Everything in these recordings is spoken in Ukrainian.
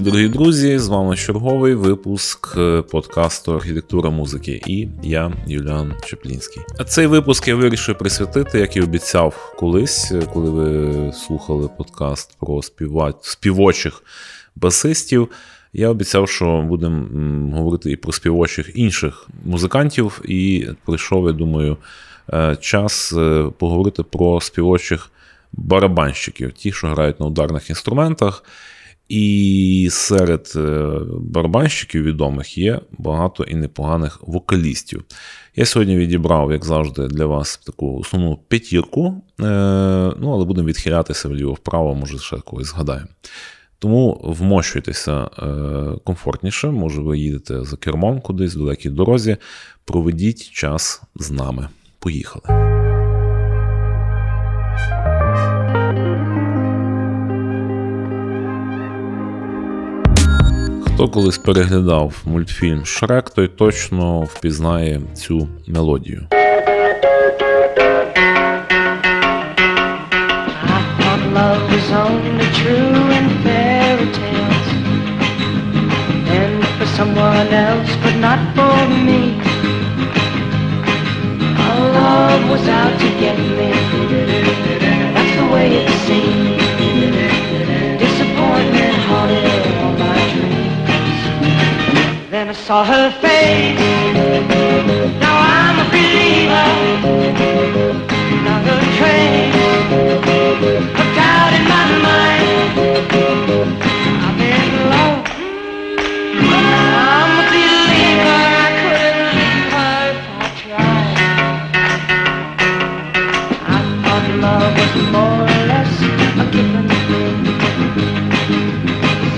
Привіт, дорогі друзі! З вами черговий випуск подкасту «Архітектура музики» і я, Юліан Чеплінський. Цей випуск я вирішив присвятити, як і обіцяв колись, коли ви слухали подкаст про співочих басистів. Я обіцяв, що будемо говорити і про співочих інших музикантів, і прийшов, я думаю, час поговорити про співочих барабанщиків, ті, що грають на ударних інструментах. І серед барабанщиків відомих є багато і непоганих вокалістів. Я сьогодні відібрав, як завжди, для вас таку основну п'ятірку, ну, але будемо відхилятися вліво-вправо, може ще когось згадаємо. Тому вмощуйтеся комфортніше, може ви їдете за кермом кудись, в далекій дорозі, проведіть час з нами. Поїхали! Хто колись переглядав мультфільм «Шрек», той точно впізнає цю мелодію. Then I saw her face. Now I'm a believer. Another trace of doubt in my mind. I've been alone. I'm a believer. I couldn't leave her if I tried. I thought love was more or less a given. It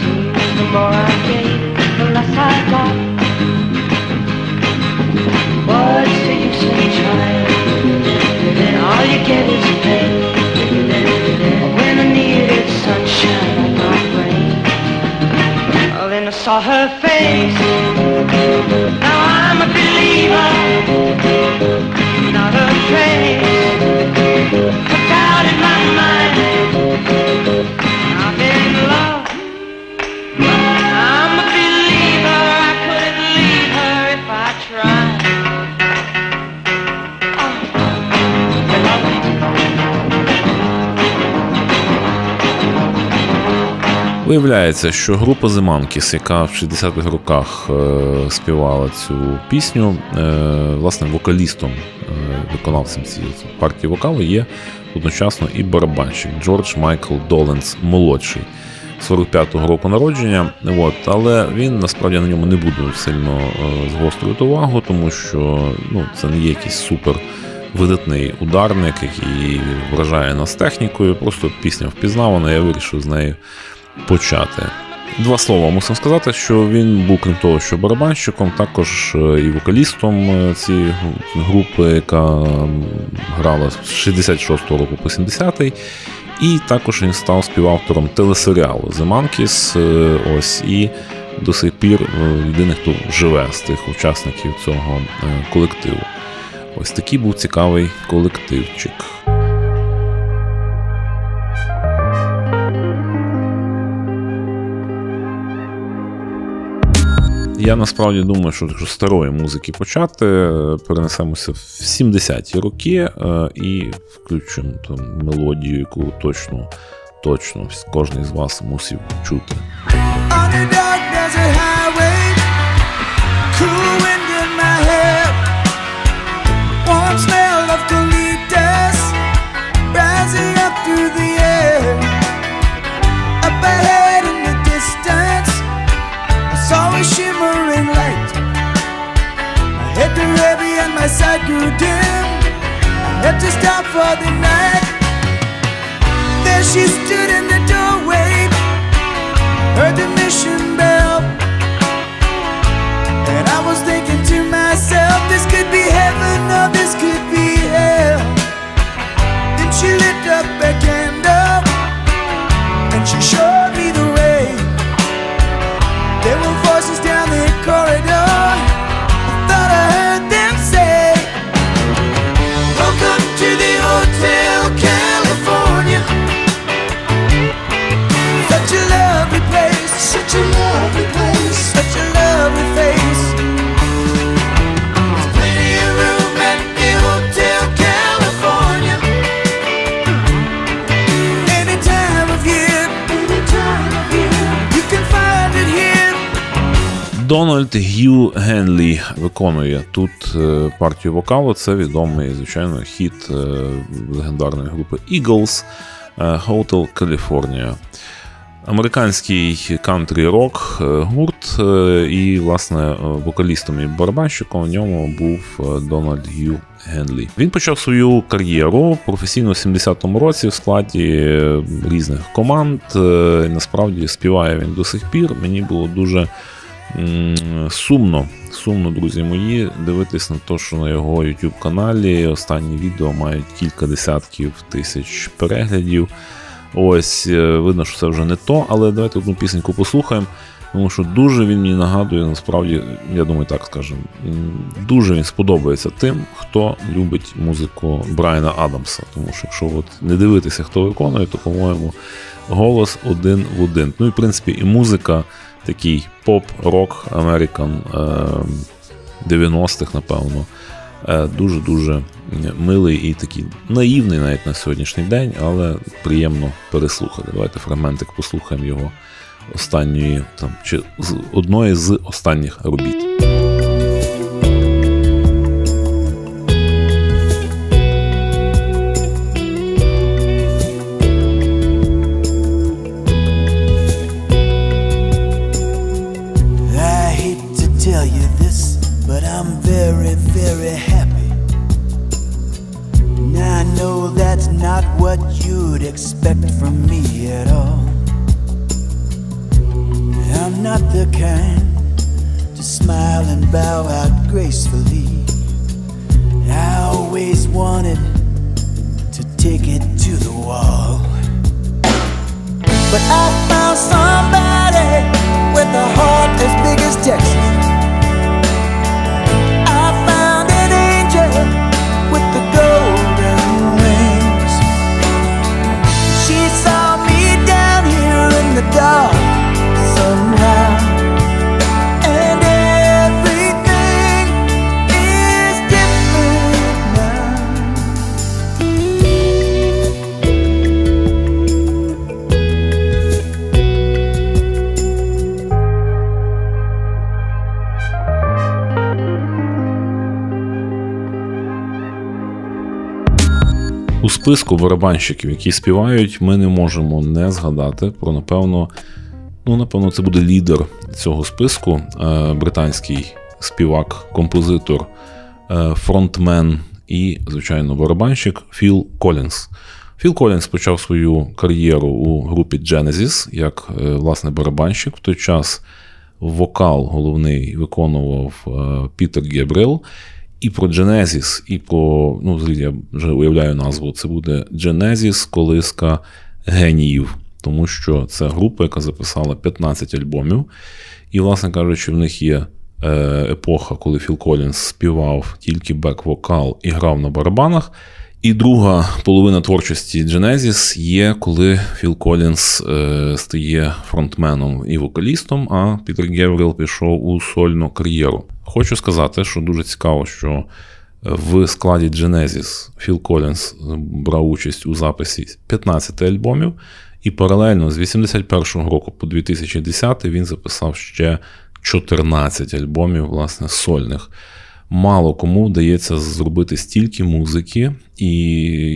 seems the more I gave, I got. What's the use in trying? All you get is pain. When I needed sunshine, I got rain. Oh, then I saw her face. Now I'm a believer. Not a trace of doubt in my mind. I'm in love. Виявляється, що група The Mankies, яка в 60-х роках співала цю пісню, власне, вокалістом, виконавцем цієї партії вокалу є одночасно і барабанщик Джордж Майкл Доленз молодший, 45-го року народження. Але він, насправді, на ньому не буду сильно згострювати увагу, тому що це не є якийсь супер видатний ударник, який вражає нас технікою, просто пісня впізнавана, я вирішив з нею почати. Два слова мусимо сказати, що він був, крім того, що барабанщиком, також і вокалістом цієї групи, яка грала з 66-го року по 70-й, і також він став співавтором телесеріалу «The Monkeys», ось, і до сих пір єдиний, хто живе з тих учасників цього колективу. Ось такий був цікавий колективчик. Я насправді думаю, що з старої музики почати, перенесемося в 70-ті роки і включимо там мелодію, яку точно кожен з вас мусив чути. To stop for the night. There she stood in the doorway, heard the mission bell, and I was thinking to myself, this could be heaven or this could be hell. Then she lit up a candle and she showed me the way. There were voices down the corridor, I thought I heard them say, welcome to the Hotel California. Such a lovely place, such a Дональд Г'ю Генлі виконує тут партію вокалу. Це відомий, звичайно, хіт легендарної групи Eagles «Hotel California». Американський кантрі-рок гурт, і, власне, вокалістом і барабанщиком в ньому був Дональд Г'ю Генлі. Він почав свою кар'єру професійно в 70-му році в складі різних команд. І насправді співає він до сих пір. Мені було дуже сумно, друзі мої, дивитись на те, що на його YouTube-каналі останні відео мають кілька десятків тисяч переглядів. Ось, видно, що це вже не то, але давайте одну пісеньку послухаємо, тому що дуже він мені нагадує, насправді, я думаю, так скажемо, дуже він сподобається тим, хто любить музику Брайана Адамса, тому що якщо от не дивитися, хто виконує, то, по-моєму, голос один в один. Ну і, в принципі, і музика, такий поп-рок American 90-х, напевно, дуже-дуже милий і такий наївний навіть на сьогоднішній день, але приємно переслухати. Давайте фрагментик послухаємо його останньої, там, чи одної з останніх робіт. Expect from me at all. I'm not the kind to smile and bow out gracefully. I always wanted to take it to the wall, but I found somebody with a heart as big as Texas. I found an angel with the golden wings. She saw me down here in the dark somehow, and everything is different now. У списку барабанщиків, які співають, ми не можемо не згадати про, напевно, це буде лідер цього списку, британський співак, композитор, фронтмен і, звичайно, барабанщик Філ Колінс. Філ Колінс почав свою кар'єру у групі Genesis як, власне, барабанщик. В той час вокал головний виконував Пітер Гебріел. І про Genesis, і про, я вже уявляю назву, це буде Genesis, колиска геніїв. Тому що це група, яка записала 15 альбомів. І, власне кажучи, в них є епоха, коли Філ Колінс співав тільки бек-вокал і грав на барабанах. І друга половина творчості Genesis є, коли Філ Колінс стає фронтменом і вокалістом, а Пітер Гебріел пішов у сольну кар'єру. Хочу сказати, що дуже цікаво, що в складі Genesis Філ Колінс брав участь у записі 15 альбомів, і паралельно з 81-го року по 2010 він записав ще 14 альбомів, власне, сольних. Мало кому вдається зробити стільки музики, і,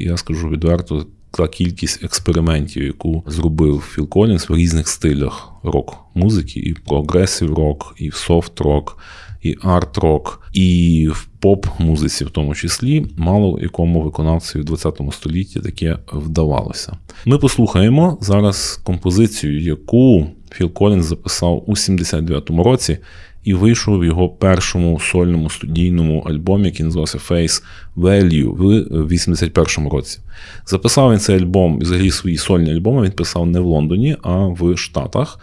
я скажу відверто, та кількість експериментів, яку зробив Філ Колінс в різних стилях рок-музики, і прогресів-рок, і в софт-рок, і арт-рок, і в поп-музиці в тому числі, мало якому виконавцю в 20 столітті таке вдавалося. Ми послухаємо зараз композицію, яку Філ Колінс записав у 79-му році і вийшов в його першому сольному студійному альбомі, який називався Face Value в 81-му році. Записав він цей альбом, взагалі свої сольні альбоми він писав не в Лондоні, а в Штатах.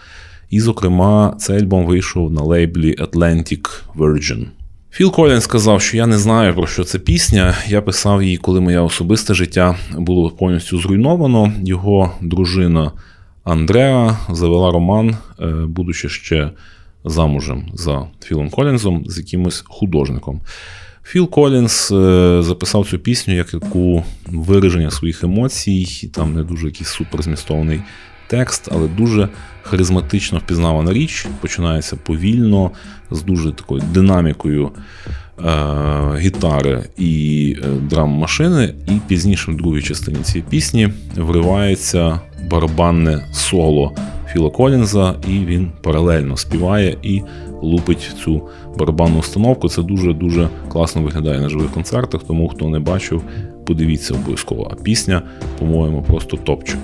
І, зокрема, цей альбом вийшов на лейблі Atlantic Virgin. Філ Колінс сказав, що я не знаю, про що це пісня. Я писав її, коли моє особисте життя було повністю зруйновано. Його дружина Андреа завела роман, будучи ще замужем за Філом Колінсом, з якимось художником. Філ Колінс записав цю пісню як вираження своїх емоцій, там не дуже якийсь суперзмістовний текст, але дуже харизматично впізнавана річ. Починається повільно, з дуже такою динамікою гітари і драм-машини. І пізніше в другій частині цієї пісні вривається барабанне соло Філа Колінза, і він паралельно співає і лупить цю барабанну установку. Це дуже-дуже класно виглядає на живих концертах, тому хто не бачив, подивіться обов'язково. А пісня, по-моєму, просто топчик.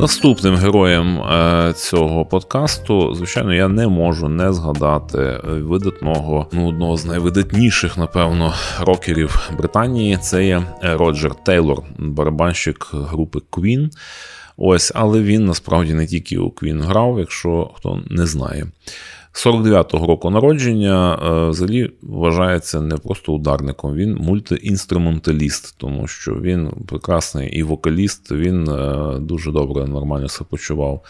Наступним героєм цього подкасту, звичайно, я не можу не згадати видатного, одного з найвидатніших, напевно, рокерів Британії. Це є Роджер Тейлор, барабанщик групи Queen. Ось, але він насправді не тільки у Queen грав, якщо хто не знає. 49-го року народження, взагалі вважається не просто ударником, він мультиінструменталіст, тому що він прекрасний і вокаліст, він дуже добре, нормально себе почував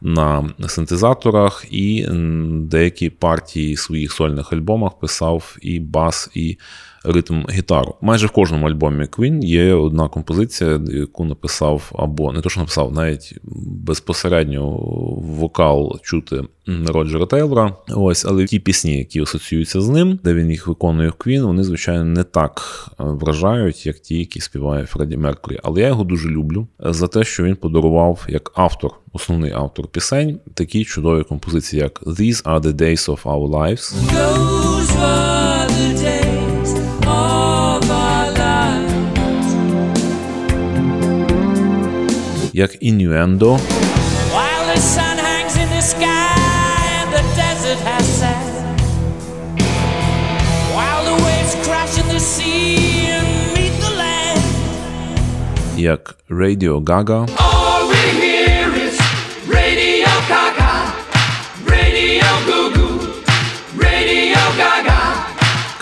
на синтезаторах і деякі партії в своїх сольних альбомах писав і бас, і ритм гітару. Майже в кожному альбомі Queen є одна композиція, яку написав, або не то, що написав, навіть безпосередньо вокал чути Роджера Тейлора. Ось, але ті пісні, які асоціюються з ним, де він їх виконує в Queen, вони, звичайно, не так вражають, як ті, які співає Фредді Меркурі. Але я його дуже люблю за те, що він подарував як автор, основний автор пісень, такі чудові композиції, як «These are the days of our lives», як «Innuendo», як «Radio Gaga»,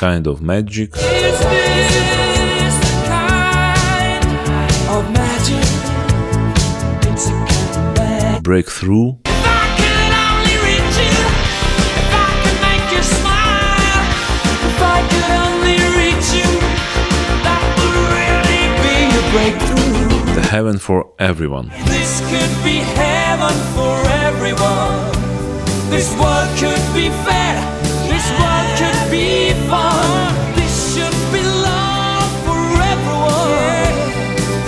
«Kind of Magic», «Breakthrough», «The Heaven for Everyone». This could be heaven for everyone. This world could be fair. This world could be fun. This should be love for everyone.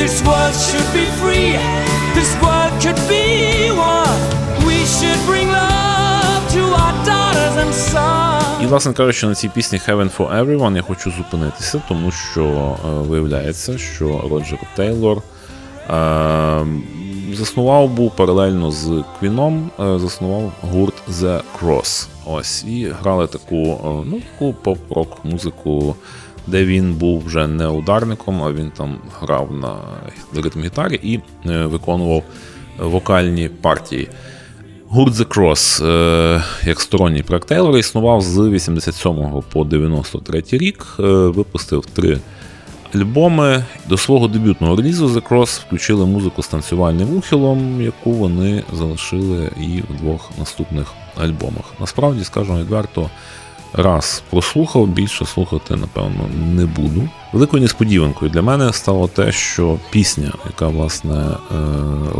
This world should be free. This world could be one. We should bring love to our daughters and sons. І, власне кажучи, на цій пісні «Heaven for Everyone» я хочу зупинитися, тому що виявляється, що Роджер Тейлор заснував, був паралельно з Квіном, заснував гурт «The Cross». Ось, і грали таку, ну, таку поп-рок-музику, де він був вже не ударником, а він там грав на ритм-гітарі і виконував вокальні партії. Гурт The Cross, як сторонній проект Тейлора, існував з 87 по 93 рік, випустив 3 альбоми. До свого дебютного релізу The Cross включили музику з танцювальним ухилом, яку вони залишили і в 2 наступних альбомах. Насправді, скажу відверто, раз прослухав, більше слухати, напевно, не буду. Великою несподіванкою для мене стало те, що пісня, яка, власне,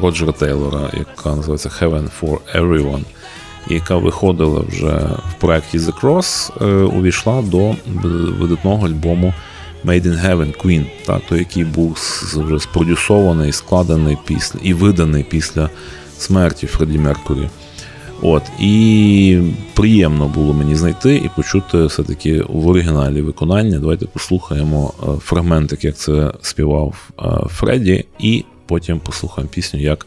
Роджера Тейлора, яка називається «Heaven for Everyone», яка виходила вже в проєкті «The Cross», увійшла до видатного альбому «Made in Heaven» Queen, та, той, який був вже спродюсований, складений після і виданий після смерті Фредді Меркурі. От, і приємно було мені знайти і почути все-таки в оригіналі виконання. Давайте послухаємо фрагментик, як це співав Фредді, і потім послухаємо пісню, як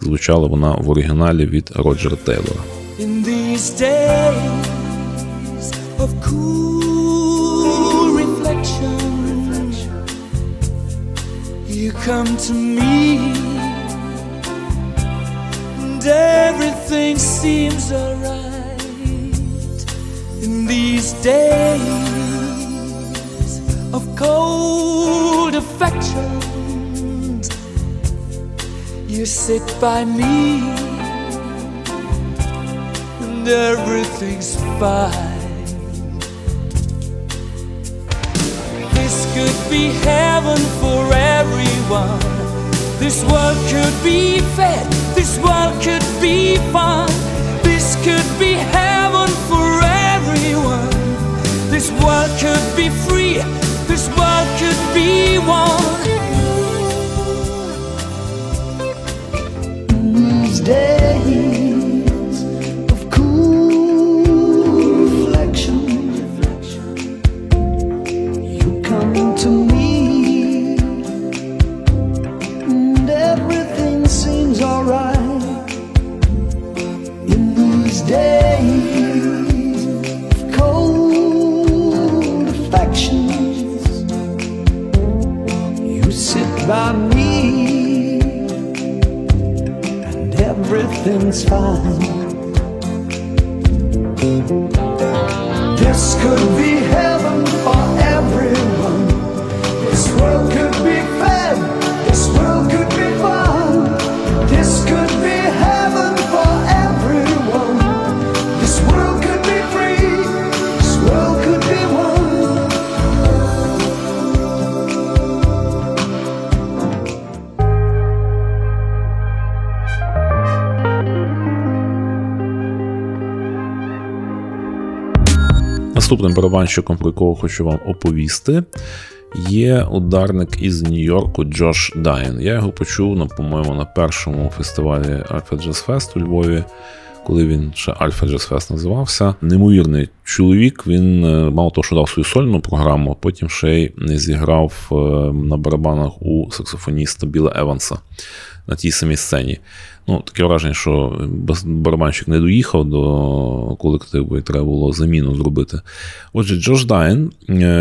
звучала вона в оригіналі від Роджера Тейлора. In these days of cool reflection, you come to me. Everything seems alright in these days of cold affections. You sit by me and everything's fine. This could be heaven for everyone. This world could be fed, this world could be fun. This could be heaven for everyone. This world could be free, this world could be one. These days of cool reflection, you come to me. Days of cold affections, you sit by me and everything's fine. This could be heaven for everyone. This world could be fed. This world could be fun. This could be heaven for everyone. This world could be free. This world could be Наступним барабанщиком, про якого хочу вам оповісти, є ударник із Нью-Йорку Джош Дайен. Я його почув, по-моєму, на першому фестивалі Alpha Jazz Fest у Львові, коли він ще Alpha Jazz Fest називався. Неймовірний чоловік, він мало того, що дав свою сольну програму, потім ще й зіграв на барабанах у саксофоніста Біла Еванса на тій самій сцені. Таке враження, що барабанщик не доїхав до колективу і треба було заміну зробити. Отже, Джош Дайен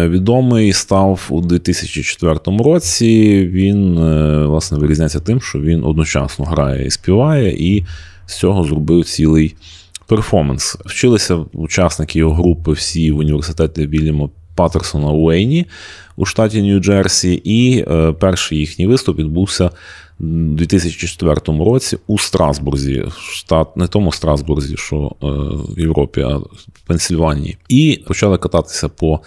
відомий став у 2004 році. Він, власне, вирізняється тим, що він одночасно грає і співає, і з цього зробив цілий перформанс. Вчилися учасники його групи всі в університеті Вільяма Паттерсона у Уейні у штаті Нью-Джерсі, і перший їхній виступ відбувся у 2004 році у Страсбурзі, не тому Страсбурзі, що в Європі, а в Пенсільванії. І почали кататися по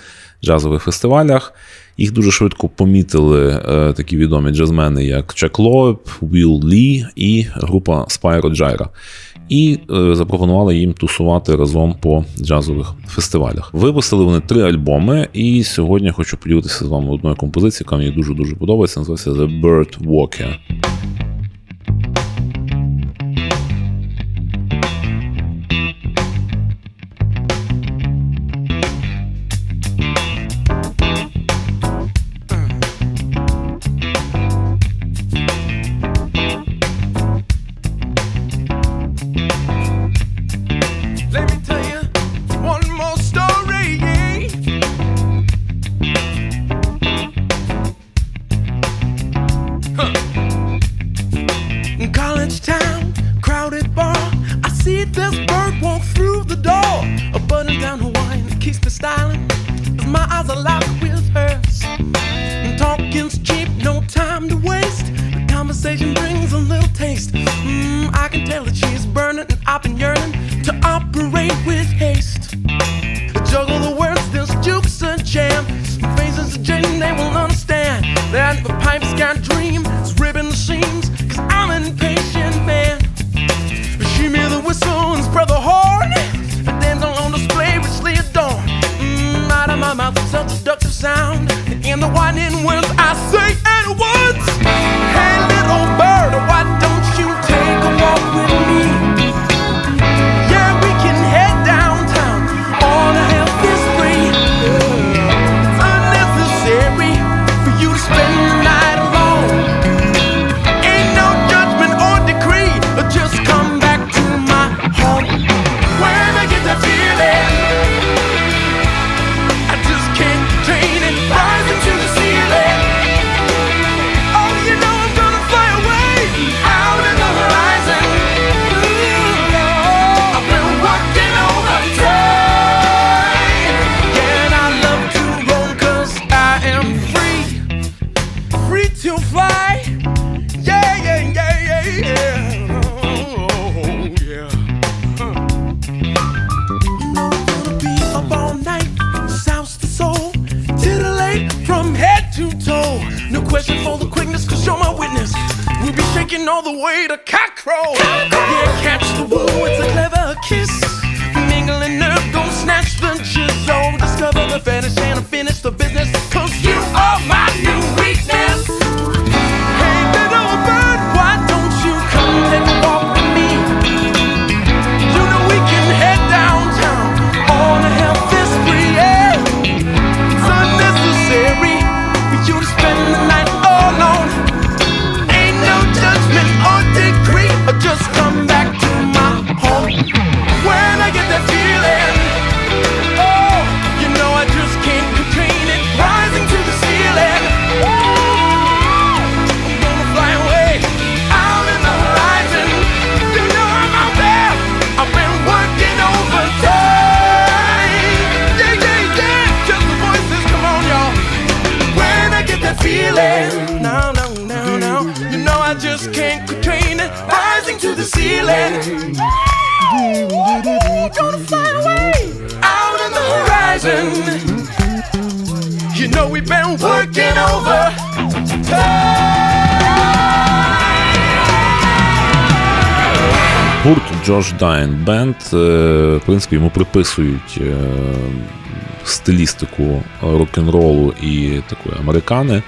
джазових фестивалях. Їх дуже швидко помітили такі відомі джазмени, як Чак Лоб, Уіл Лі і група Спайро Джайра. І запропонували їм тусувати разом по джазових фестивалях. Випустили вони 3 альбоми, і сьогодні хочу поділитися з вами одною композицією, яка мені дуже-дуже подобається, називається The Bird Walker. When I get that feeling, oh, you know I just can't contain. the ceiling. Go sideways, out in the horizon. You know we've been working over. Гурт Джош Дайн Бенд, в принципі, йому приписують стилістику рок-н-ролу і такої американи,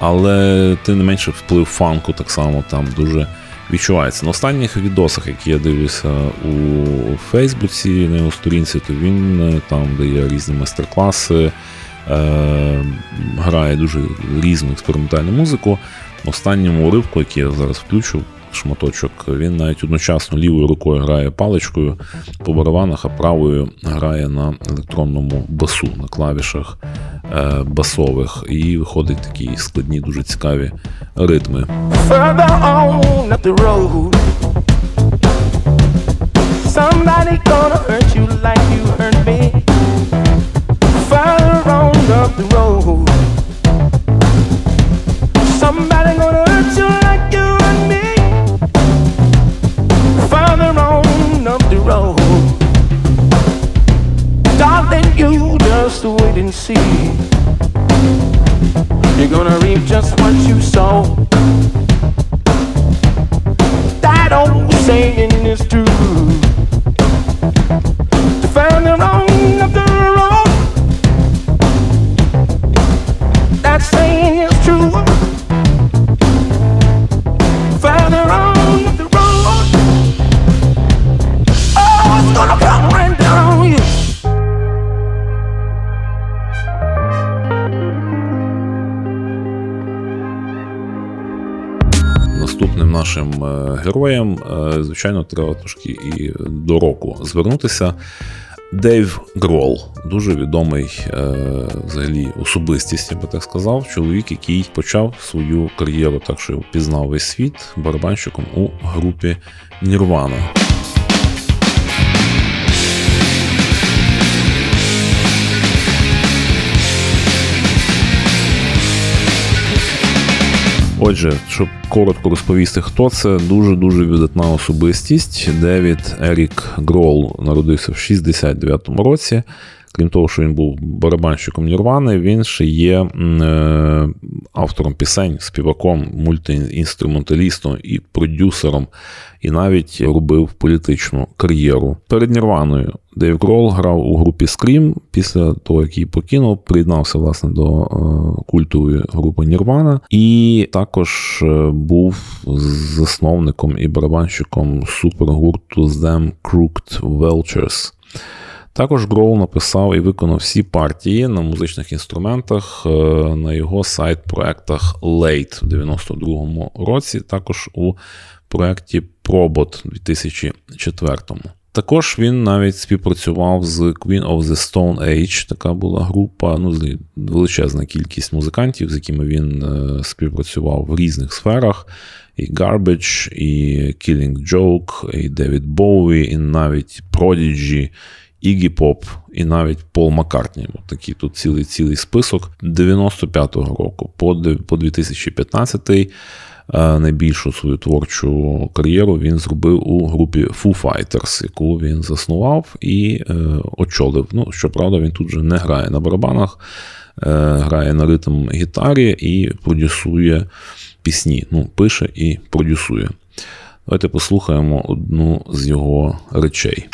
але тим не менше вплив фанку так само там дуже відчувається. На останніх відосах, які я дивлюся у Фейсбуці, на його сторінці, то він там дає різні майстер-класи, грає дуже різну експериментальну музику. На останньому уривку, який я зараз включу, шматочок, він навіть одночасно лівою рукою грає паличкою по барабанах, а правою грає на електронному басу, на клавішах басових, і виходить такі складні, дуже цікаві ритми. See, you're gonna reap just what you sow. That old saying is true. To find the wrong of the wrong. That saying is true. Find the wrong of the wrong. Oh, it's gonna come right down you. Наступним нашим героєм, звичайно, треба трошки і до року звернутися. Дейв Грол, дуже відомий, взагалі, особистість, я би так сказав, чоловік, який почав свою кар'єру, так що його пізнав весь світ, барабанщиком у групі Нірвана. Отже, щоб коротко розповісти, хто це, дуже-дуже видатна особистість. Девід Ерік Грол народився в 69-му році. Крім того, що він був барабанщиком Нірвани, він ще є автором пісень, співаком, мультиінструменталістом і продюсером, і навіть робив політичну кар'єру. Перед Нірваною Дейв Грол грав у групі Скрім. Після того, як її покинув, приєднався, власне, до культової групи Нірвана. І також був засновником і барабанщиком супергурту Зе Крукед Валчерс. Також Грол написав і виконав всі партії на музичних інструментах на його сайт-проектах Late в 92-му році, також у проєкті ProBot у 2004-му. Також він навіть співпрацював з Queen of the Stone Age, така була група, величезна кількість музикантів, з якими він співпрацював в різних сферах. І Garbage, і Killing Joke, і Девід Боуі, і навіть Prodigy, Іггі Поп і навіть Пол Маккартні. Такий тут цілий список. 95-го року по 2015-й найбільшу свою творчу кар'єру він зробив у групі Foo Fighters, яку він заснував і очолив. Щоправда, він тут же не грає на барабанах, грає на ритм гітарі і продюсує пісні. Пише і продюсує. Давайте послухаємо одну з його речей.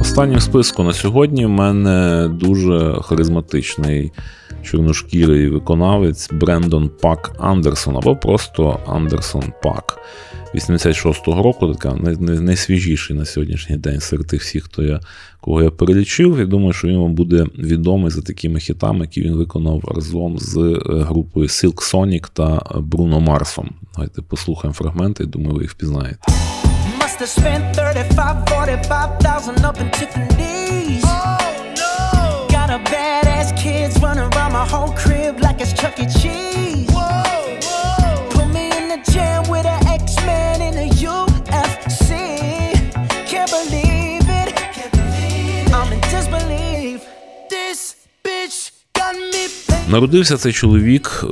Останній в списку на сьогодні в мене дуже харизматичний чорношкірий виконавець Брендон Пак Андерсон, або просто Андерсон Пак. 86-го року, така найсвіжіший на сьогоднішній день серед тих всіх, кого я перелічив. Я думаю, що він вам буде відомий за такими хітами, які він виконав разом з групою Silk Sonic та Бруно Марсом. Давайте послухаємо фрагменти, думаю, ви їх впізнаєте. Must have spent $35,000 up in Tiffany's. Oh, no. Got a badass kids running around my whole crib like it's Chuck E. Cheese. Whoa, whoa. Put me in the jam with an X-Man in the UFC. Can't believe it. Can't believe it. I'm in disbelief. This bitch got me. Народився цей чоловік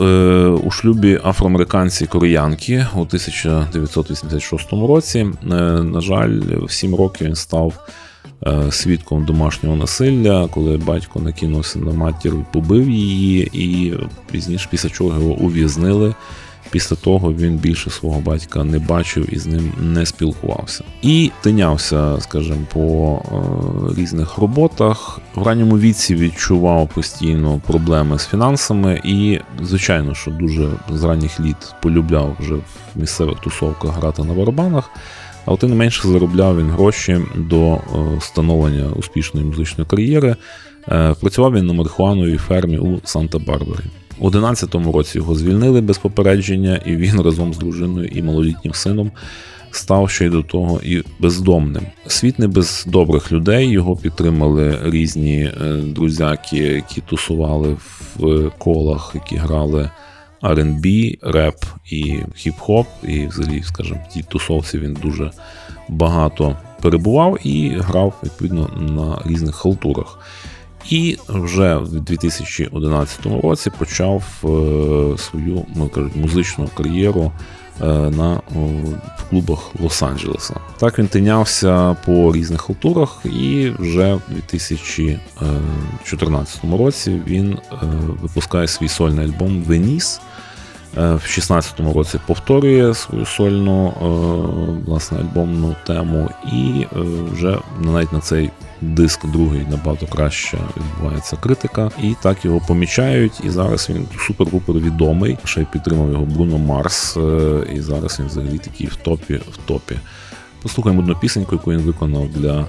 у шлюбі афроамериканці-кореянки у 1986 році. На жаль, в 7 років він став свідком домашнього насилля, коли батько накинувся на матір і побив її, і пізніше, після чого його ув'язнили. Після того він більше свого батька не бачив і з ним не спілкувався. І тинявся, скажімо, по різних роботах. В ранньому віці відчував постійно проблеми з фінансами і, звичайно, що дуже з ранніх літ полюбляв вже в місцевих тусовках грати на барабанах. Але тим не менше заробляв він гроші до встановлення успішної музичної кар'єри. Працював він на марихуановій фермі у Санта-Барбарі. У 11-му році його звільнили без попередження, і він разом з дружиною і малолітнім сином став ще й до того і бездомним. Світ не без добрих людей, його підтримали різні друзяки, які тусували в колах, які грали R&B, реп і хіп-хоп, і взагалі, скажімо, в тій тусовці він дуже багато перебував і грав, відповідно, на різних халтурах. І вже в 2011 році почав свою музичну кар'єру в клубах Лос-Анджелеса. Так він тинявся по різних халтурах, і вже в 2014 році він випускає свій сольний альбом «Веніс». В 16-му році повторює свою сольну, власне, альбомну тему, і вже навіть на цей диск другий набагато краще відбувається критика, і так його помічають, і зараз він супер-пупер відомий, ще й підтримав його Бруно Марс, і зараз він взагалі такий в топі. Послухаємо одну пісеньку, яку він виконав для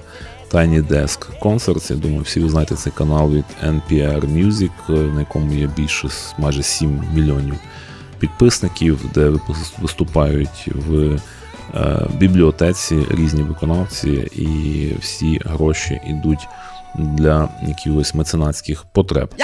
Tiny Desk Concerts. Я думаю, всі ви знаєте цей канал від NPR Music, на якому є більше, майже 7 мільйонів підписників, де виступають в бібліотеці різні виконавці, і всі гроші йдуть для якихось меценатських потреб.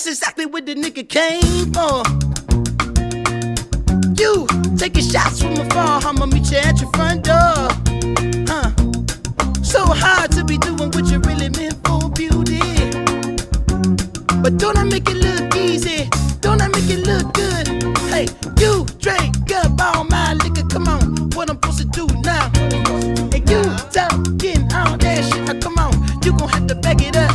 That's exactly what the nigga came for. You taking shots from afar, I'ma meet you at your front door. So hard to be doing what you really meant for, beauty. But don't I make it look easy? Don't I make it look good? Hey, you drink up all my liquor. Come on, what I'm supposed to do now? And you talking all that shit. Now come on, you gon' have to back it up.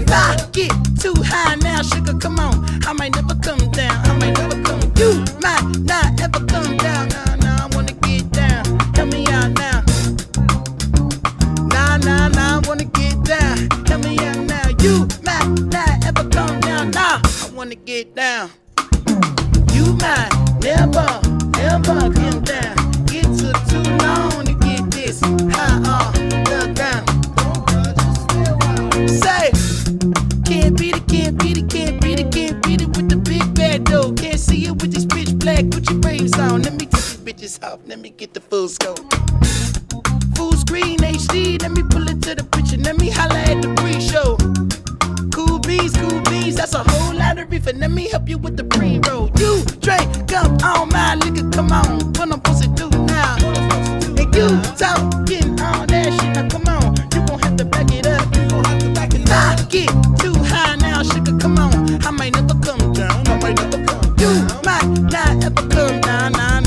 If I get too high now, sugar, come on, I might never come down, I might never come, you might not ever come down, nah, nah, I wanna get down, tell me out now, nah, nah, nah, I wanna get down, tell me out now, you might not ever come down, nah, I wanna get down, you might never, ever come down, it took too long to get this high off the ground. Let me get the full scope. Full screen HD, let me pull it to the picture, let me holla at the pre-show. Cool beans, that's a whole lot of reefer, let me help you with the pre-roll. You drink up all my liquor, come on, what I'm supposed to do now? And you talking all that shit, now come on, you gon' have to back it up. If I get too high now, sugar, come on, I might never come down, I might never come down. You might not ever come down, nah, nah, nah.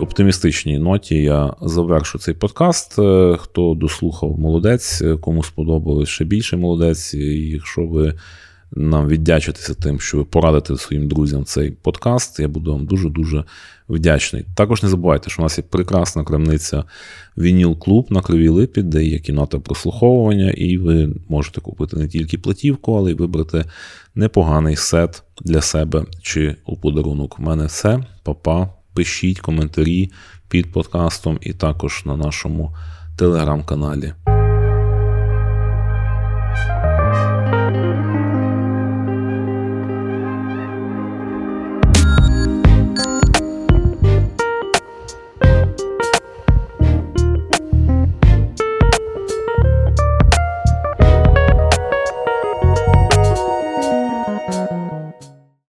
Оптимістичній ноті я завершу цей подкаст. Хто дослухав, молодець, кому сподобалось, ще більше молодець. І якщо ви нам віддячитеся тим, що ви порадите своїм друзям цей подкаст, я буду вам дуже-дуже вдячний. Також не забувайте, що у нас є прекрасна крамниця «Вініл-клуб» на Кривій Липі, де є кімната прослуховування, і ви можете купити не тільки платівку, але й вибрати непоганий сет для себе чи у подарунок. У мене все. Па-па. Пишіть коментарі під подкастом і також на нашому телеграм-каналі.